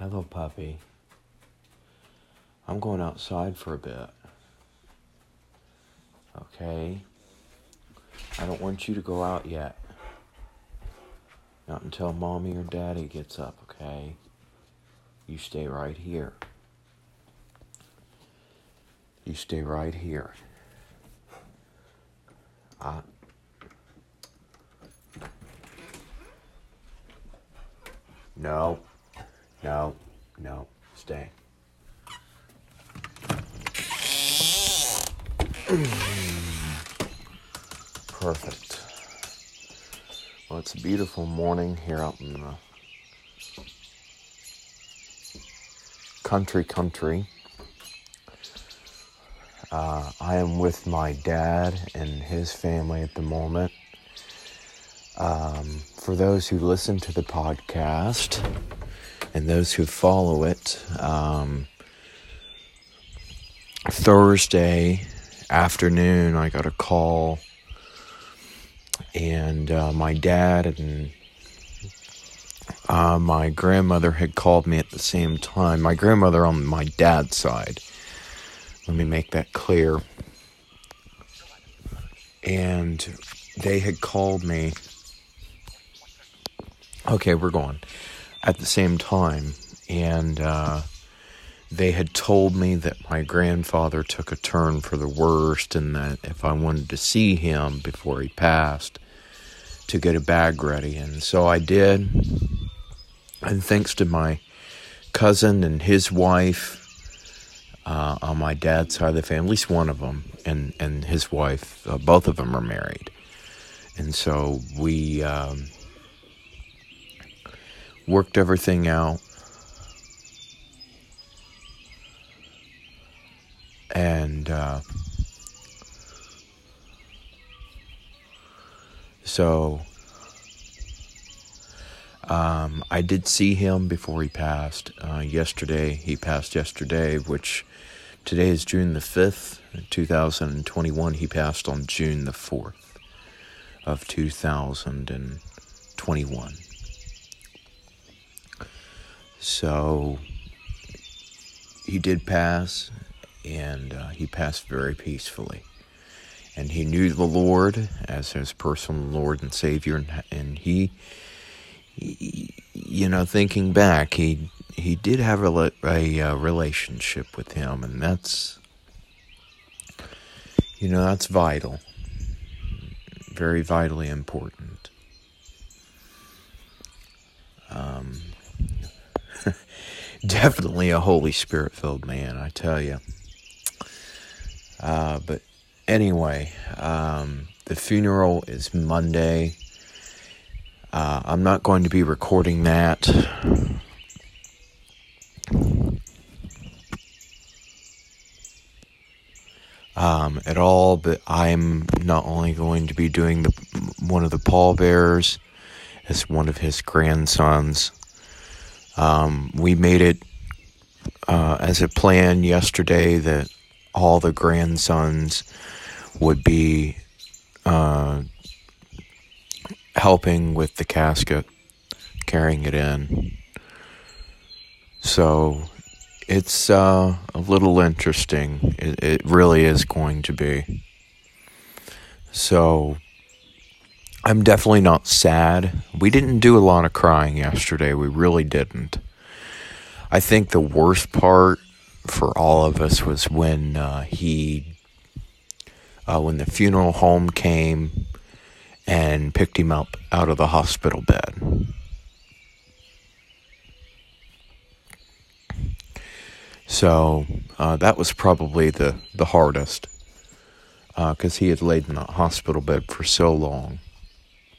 Hello, puppy. I'm going outside for a bit. Okay? I don't want you to go out yet. Not until Mommy or Daddy gets up, okay? You stay right here. You stay right here. No. No. No. Stay. Perfect. Well, it's a beautiful morning here out in the country. I am with my dad and his family at the moment. For those who listen to the podcast and those who follow it, Thursday afternoon I got a call, and my dad and my grandmother had called me at the same time. My grandmother on my dad's side. Let me make that clear. And they had called me. Okay, we're going. At the same time. And they had told me that my grandfather took a turn for the worst, and that if I wanted to see him before he passed, to get a bag ready. And so I did. And thanks to my cousin and his wife, on my dad's side of the family, at least one of them, and his wife, both of them are married. And so we worked everything out. And so I did see him before he passed yesterday. He passed yesterday, which today is June the 5th, 2021. He passed on June the 4th of 2021. So he did pass, and he passed very peacefully. And he knew the Lord as his personal Lord and Savior, and he you know, thinking back, he did have a relationship with him, and that's, you know, that's vital, very vitally important. Definitely a Holy Spirit-filled man, I tell you. But anyway, the funeral is Monday. I'm not going to be recording that. At all, but I'm not only going to be doing one of the pallbearers as one of his grandsons. We made it as a plan yesterday that all the grandsons would be helping with the casket, carrying it in. So it's a little interesting. It really is going to be. So I'm definitely not sad. We didn't do a lot of crying yesterday. We really didn't. I think the worst part for all of us was when the funeral home came and picked him up out of the hospital bed. So that was probably the hardest, because he had laid in the hospital bed for so long.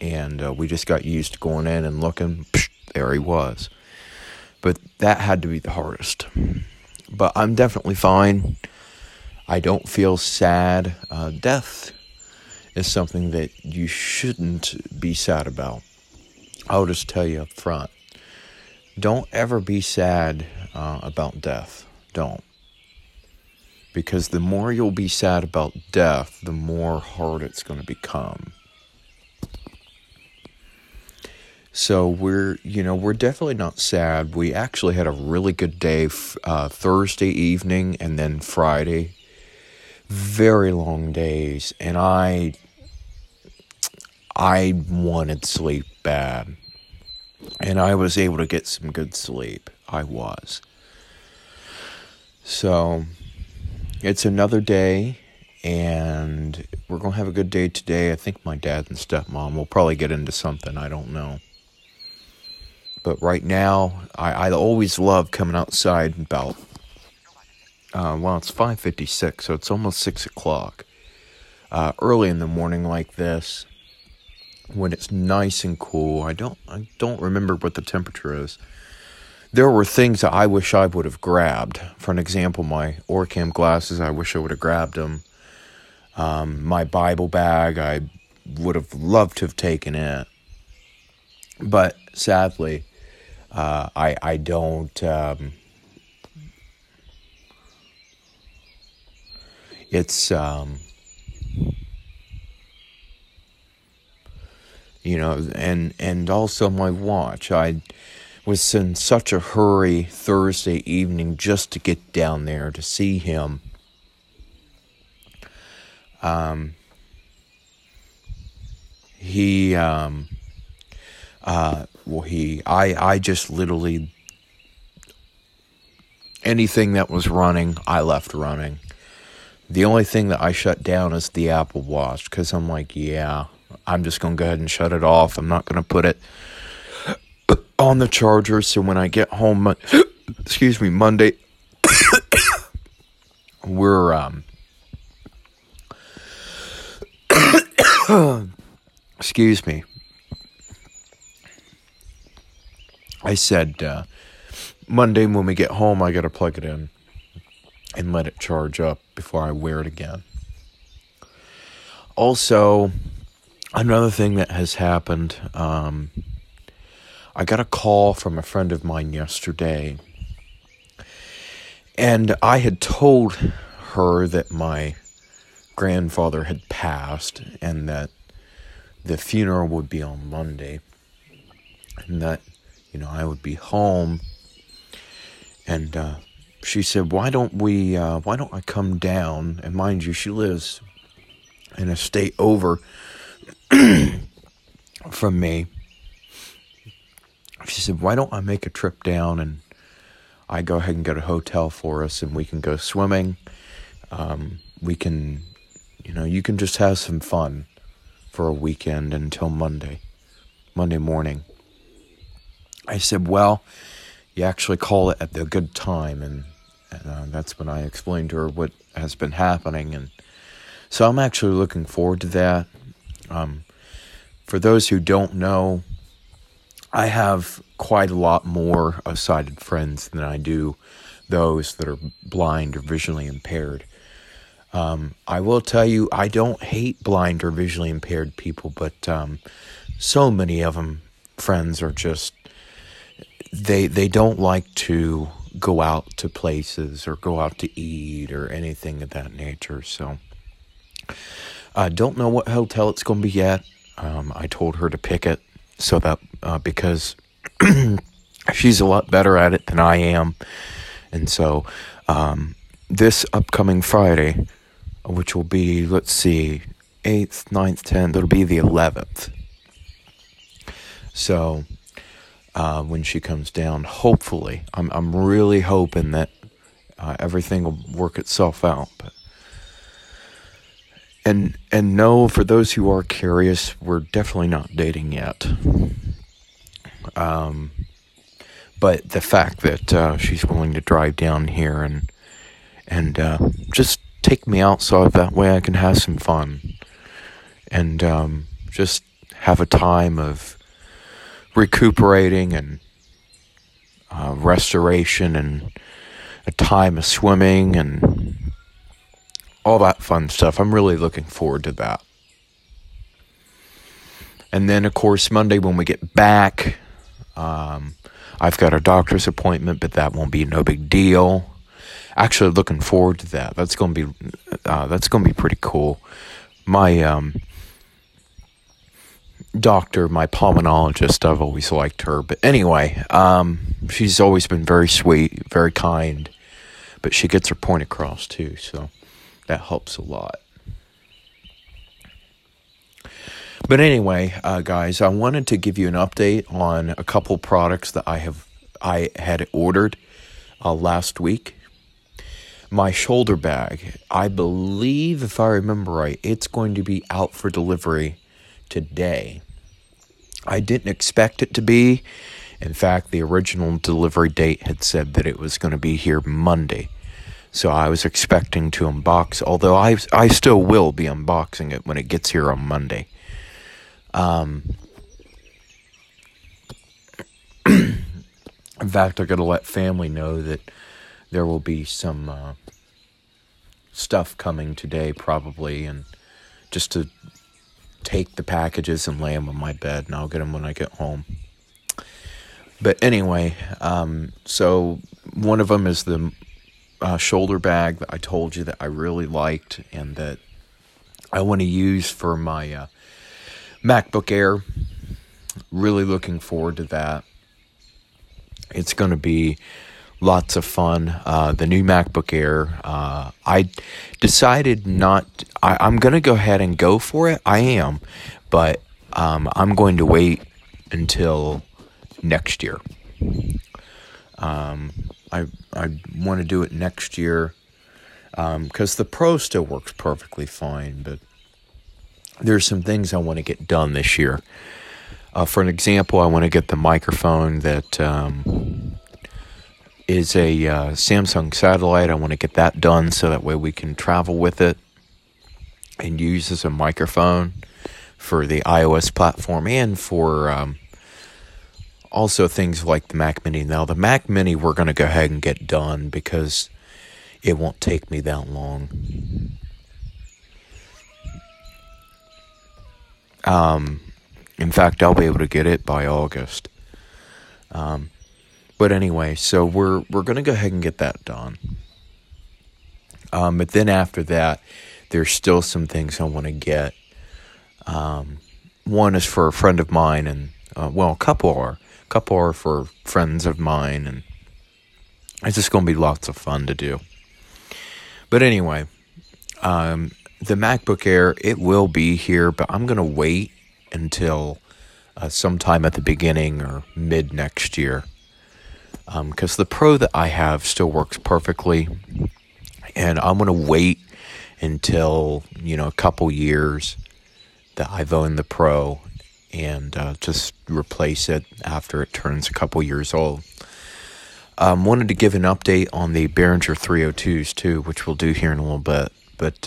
And we just got used to going in and looking. Psh, there he was. But that had to be the hardest. But I'm definitely fine. I don't feel sad. Death is something that you shouldn't be sad about. I'll just tell you up front. Don't ever be sad about death. Don't. Because the more you'll be sad about death, the more hard it's going to become. So we're definitely not sad. We actually had a really good day Thursday evening and then Friday. Very long days, and I wanted sleep bad, and I was able to get some good sleep. So it's another day, and we're going to have a good day today. I think my dad and stepmom will probably get into something. I don't know. But right now, I always love coming outside about, it's 5:56, so it's almost 6 o'clock. Early in the morning like this, when it's nice and cool. I don't remember what the temperature is. There were things that I wish I would have grabbed. For an example, my OrCam glasses, I wish I would have grabbed them. My Bible bag, I would have loved to have taken it. But sadly, I don't. And also my watch. I was in such a hurry Thursday evening just to get down there to see him. I just literally, anything that was running, I left running. The only thing that I shut down is the Apple Watch, because I'm like, yeah, I'm just going to go ahead and shut it off. I'm not going to put it on the charger, so when I get home, Monday, we're, excuse me. I said, Monday when we get home, I got to plug it in and let it charge up before I wear it again. Also, another thing that has happened, I got a call from a friend of mine yesterday, and I had told her that my grandfather had passed and that the funeral would be on Monday, and that I would be home, and she said, why don't I come down? And mind you, she lives in a state over from me. She said, why don't I make a trip down, and I go ahead and get a hotel for us, and we can go swimming, we can, you can just have some fun for a weekend until Monday morning. I said, well, you actually call it at the good time, and that's when I explained to her what has been happening, and so I'm actually looking forward to that. For those who don't know, I have quite a lot more sighted friends than I do those that are blind or visually impaired. I will tell you, I don't hate blind or visually impaired people, but so many of them, friends, are just, They don't like to go out to places or go out to eat or anything of that nature. So I don't know what hotel it's going to be yet. I told her to pick it so that because she's a lot better at it than I am. And so this upcoming Friday, which will be, 8th, 9th, 10th, it'll be the 11th. So when she comes down, hopefully, I'm really hoping that everything will work itself out. But, and no, for those who are curious, we're definitely not dating yet. But the fact that she's willing to drive down here and just take me outside, that way I can have some fun and just have a time of recuperating and restoration and a time of swimming and all that fun stuff. I'm really looking forward to that. And then, of course, Monday when we get back, I've got a doctor's appointment, but that won't be no big deal. Actually, looking forward to that. That's gonna be pretty cool. My doctor, my pulmonologist, I've always liked her. But anyway, she's always been very sweet, very kind. But she gets her point across too, so that helps a lot. But anyway, guys, I wanted to give you an update on a couple products that I had ordered last week. My shoulder bag, I believe, if I remember right, it's going to be out for delivery today. I didn't expect it to be. In fact, the original delivery date had said that it was going to be here Monday. So I was expecting to unbox, although I still will be unboxing it when it gets here on Monday. In fact, I got to let family know that there will be some stuff coming today probably, and just to take the packages and lay them on my bed, and I'll get them when I get home. But anyway, so one of them is the shoulder bag that I told you that I really liked and that I want to use for my MacBook Air. Really looking forward to that. It's going to be lots of fun. The new MacBook Air, I decided I'm going to go ahead and go for it. I am, but I'm going to wait until next year. I want to do it next year because the Pro still works perfectly fine, but there's some things I want to get done this year. For an example, I want to get the microphone that is a Samsung satellite. I want to get that done so that way we can travel with it and use as a microphone for the iOS platform and for also things like the Mac Mini. Now, the Mac Mini we're going to go ahead and get done because it won't take me that long. In fact, I'll be able to get it by August. But anyway, so we're going to go ahead and get that done. But then after that, there's still some things I want to get. One is for a friend of mine, and well, a couple are for friends of mine, and it's just going to be lots of fun to do. But anyway, the MacBook Air, it will be here, but I'm going to wait until sometime at the beginning or mid next year, because the Pro that I have still works perfectly, and I'm going to wait until, a couple years that I've owned the Pro and just replace it after it turns a couple years old. Wanted to give an update on the Behringer 302s too, which we'll do here in a little bit. But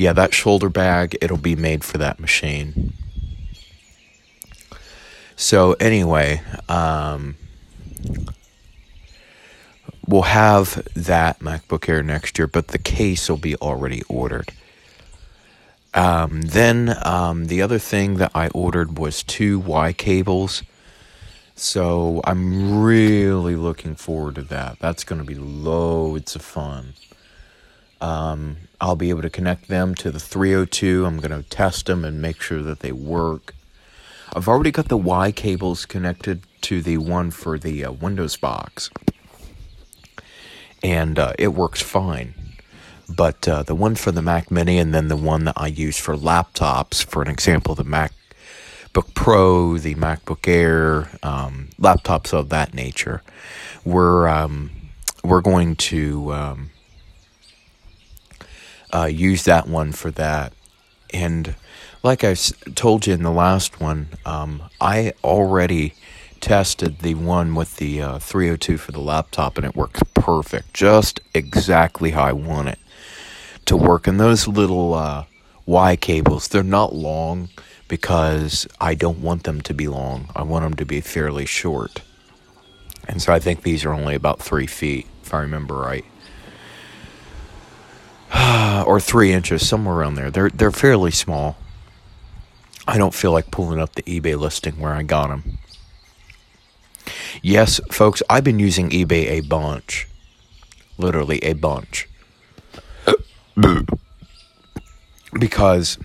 yeah, that shoulder bag, it'll be made for that machine. So anyway, we'll have that MacBook Air next year, but the case will be already ordered. Then the other thing that I ordered was 2 Y cables. So I'm really looking forward to that. That's going to be loads of fun. I'll be able to connect them to the 302. I'm going to test them and make sure that they work. I've already got the Y cables connected to the one for the Windows box, and it works fine. But the one for the Mac Mini, and then the one that I use for laptops, for an example, the MacBook Pro, the MacBook Air, laptops of that nature, we're going to use that one for that. And like I told you in the last one, I already tested the one with the 302 for the laptop, and it works perfect, just exactly how I want it to work. And those little Y cables, they're not long because I don't want them to be long. I want them to be fairly short. And so I think these are only about 3 feet, if I remember right. Or 3 inches, somewhere around there. They're fairly small. I don't feel like pulling up the eBay listing where I got them. Yes, folks, I've been using eBay a bunch. Literally a bunch. Because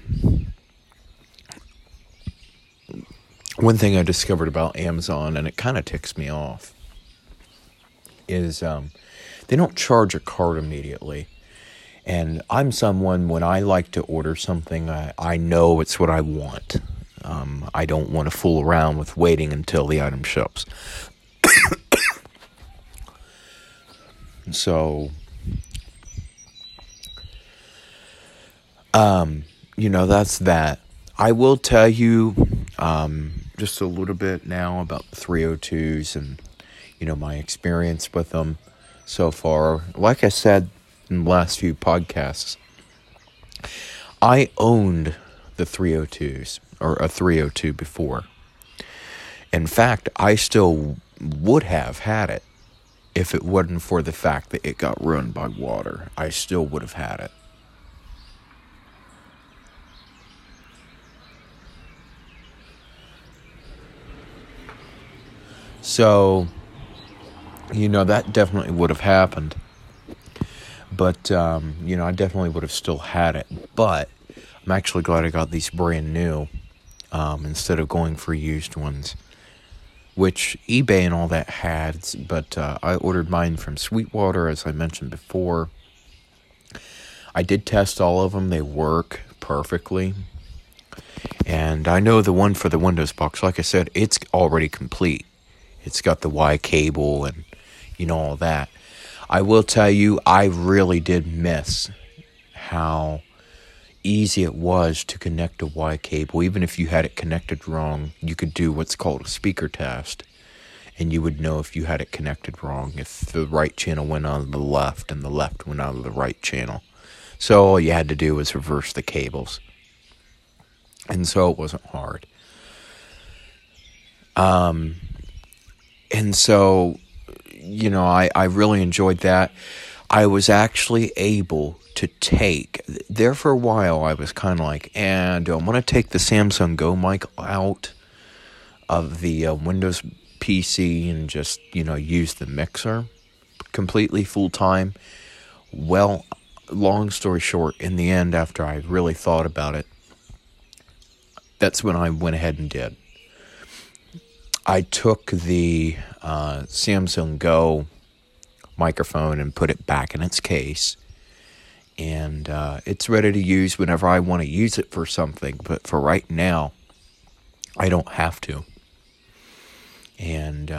one thing I discovered about Amazon, and it kind of ticks me off, is they don't charge a card immediately. And I'm someone, when I like to order something, I know it's what I want. I don't want to fool around with waiting until the item ships. So, you know, that's that. I will tell you just a little bit now about the 302s and, you know, my experience with them so far. Like I said in the last few podcasts, I owned the 302s or a 302 before. In fact, I still would have had it if it wasn't for the fact that it got ruined by water. I still would have had it. So, you know, that definitely would have happened. But, you know, I definitely would have still had it. But I'm actually glad I got these brand new instead of going for used ones, which eBay and all that had. But I ordered mine from Sweetwater, as I mentioned before. I did test all of them. They work perfectly. And I know the one for the Windows box, like I said, it's already complete. It's got the Y cable and, you know, all that. I will tell you, I really did miss how easy it was to connect a Y cable. Even if you had it connected wrong, you could do what's called a speaker test. And you would know if you had it connected wrong, if the right channel went out of the left and the left went out of the right channel. So all you had to do was reverse the cables. And so it wasn't hard. And so, you know, I really enjoyed that. I was actually able to take, there for a while I was kind of like, do I want to take the Samsung Go mic out of the Windows PC and just, you know, use the mixer completely full time? Well, long story short, in the end, after I really thought about it, that's when I went ahead and did. I took the Samsung Go microphone and put it back in its case. And it's ready to use whenever I want to use it for something. But for right now, I don't have to. And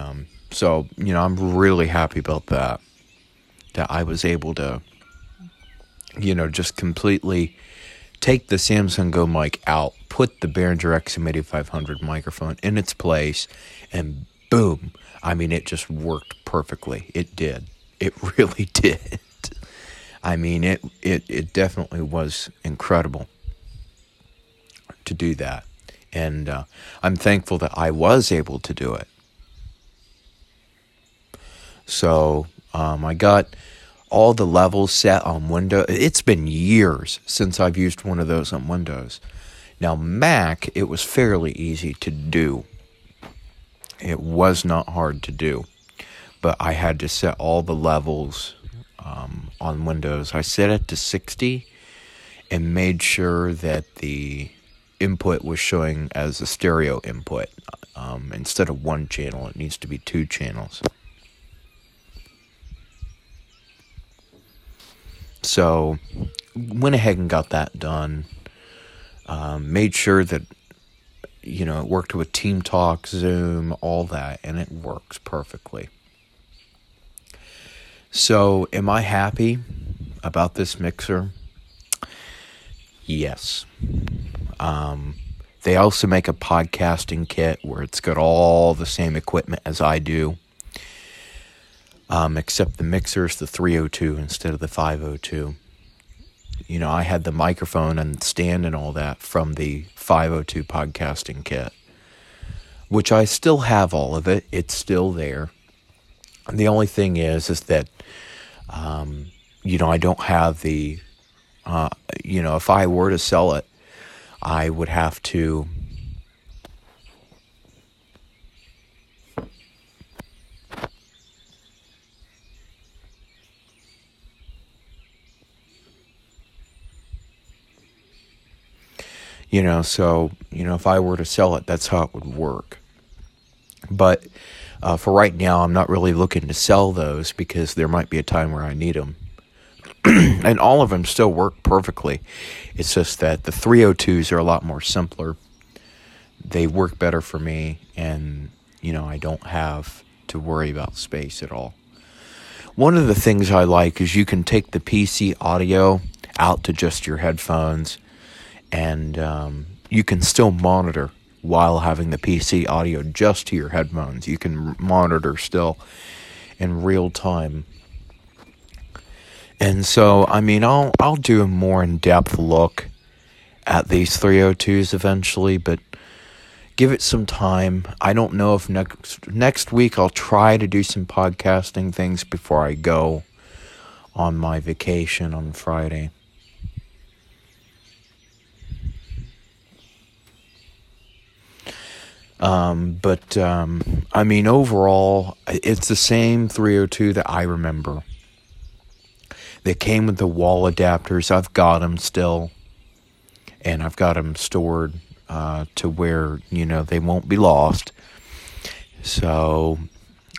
so, you know, I'm really happy about that. That I was able to, you know, just completely take the Samsung Go mic out, put the Behringer XM8500 microphone in its place, and boom. I mean, it just worked perfectly. It did. It really did. I mean, it definitely was incredible to do that. And I'm thankful that I was able to do it. So I got all the levels set on Windows. It's been years since I've used one of those on Windows. Now, Mac, it was fairly easy to do. It was not hard to do. But I had to set all the levels on Windows. I set it to 60 and made sure that the input was showing as a stereo input. Instead of one channel, it needs to be two channels. So, went ahead and got that done. Made sure that, you know, it worked with Team Talk, Zoom, all that, and it works perfectly. So, am I happy about this mixer? Yes. They also make a podcasting kit where it's got all the same equipment as I do. Except the mixer is the 302 instead of the 502. You know, I had the microphone and stand and all that from the 502 podcasting kit, which I still have all of it. It's still there. And the only thing is that, you know, I don't have the, you know, if I were to sell it, I would have to, So if I were to sell it, that's how it would work. But for right now, I'm not really looking to sell those because there might be a time where I need them. And all of them still work perfectly. It's just that the 302s are a lot more simpler. They work better for me, and, I don't have to worry about space at all. One of the things I like is you can take the PC audio out to just your headphones, and you can still monitor while having the PC audio just to your headphones. You can monitor still in real time. And so, I'll do a more in-depth look at these 302s eventually, but give it some time. I don't know if next week I'll try to do some podcasting things before I go on my vacation on Friday. Overall, it's the same 302 that I remember. They came with the wall adapters. I've got them still, and I've got them stored to where, they won't be lost. So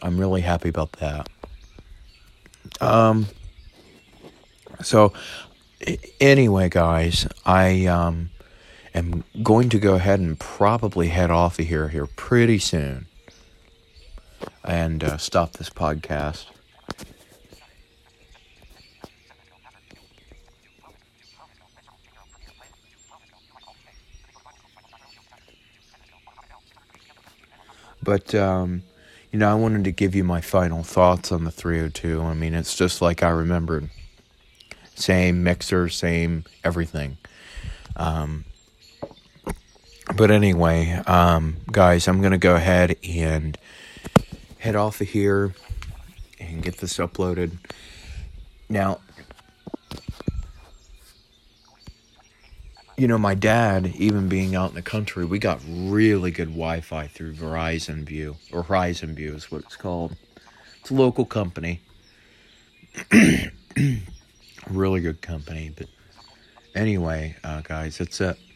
I'm really happy about that. Anyway, guys, I am going to go ahead and probably head off of here pretty soon and stop this podcast. But, I wanted to give you my final thoughts on the 302. It's just like I remembered. Same mixer, same everything. Guys, I'm going to go ahead and head off of here and get this uploaded. Now, my dad, even being out in the country, we got really good Wi-Fi through Verizon View, or Horizon View is what it's called. It's a local company. Really good company. But anyway, guys, that's it.